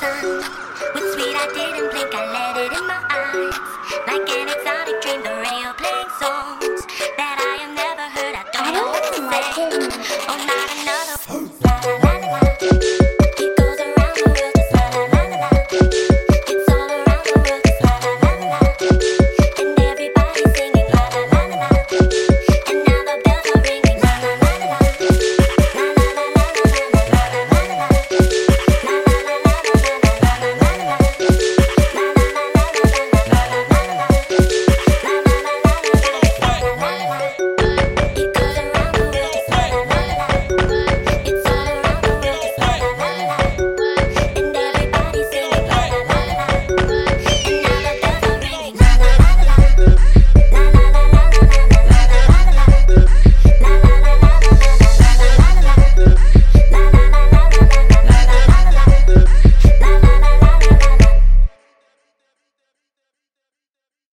sun was sweet, I didn't blink, I let it in my eyes like an exotic dream.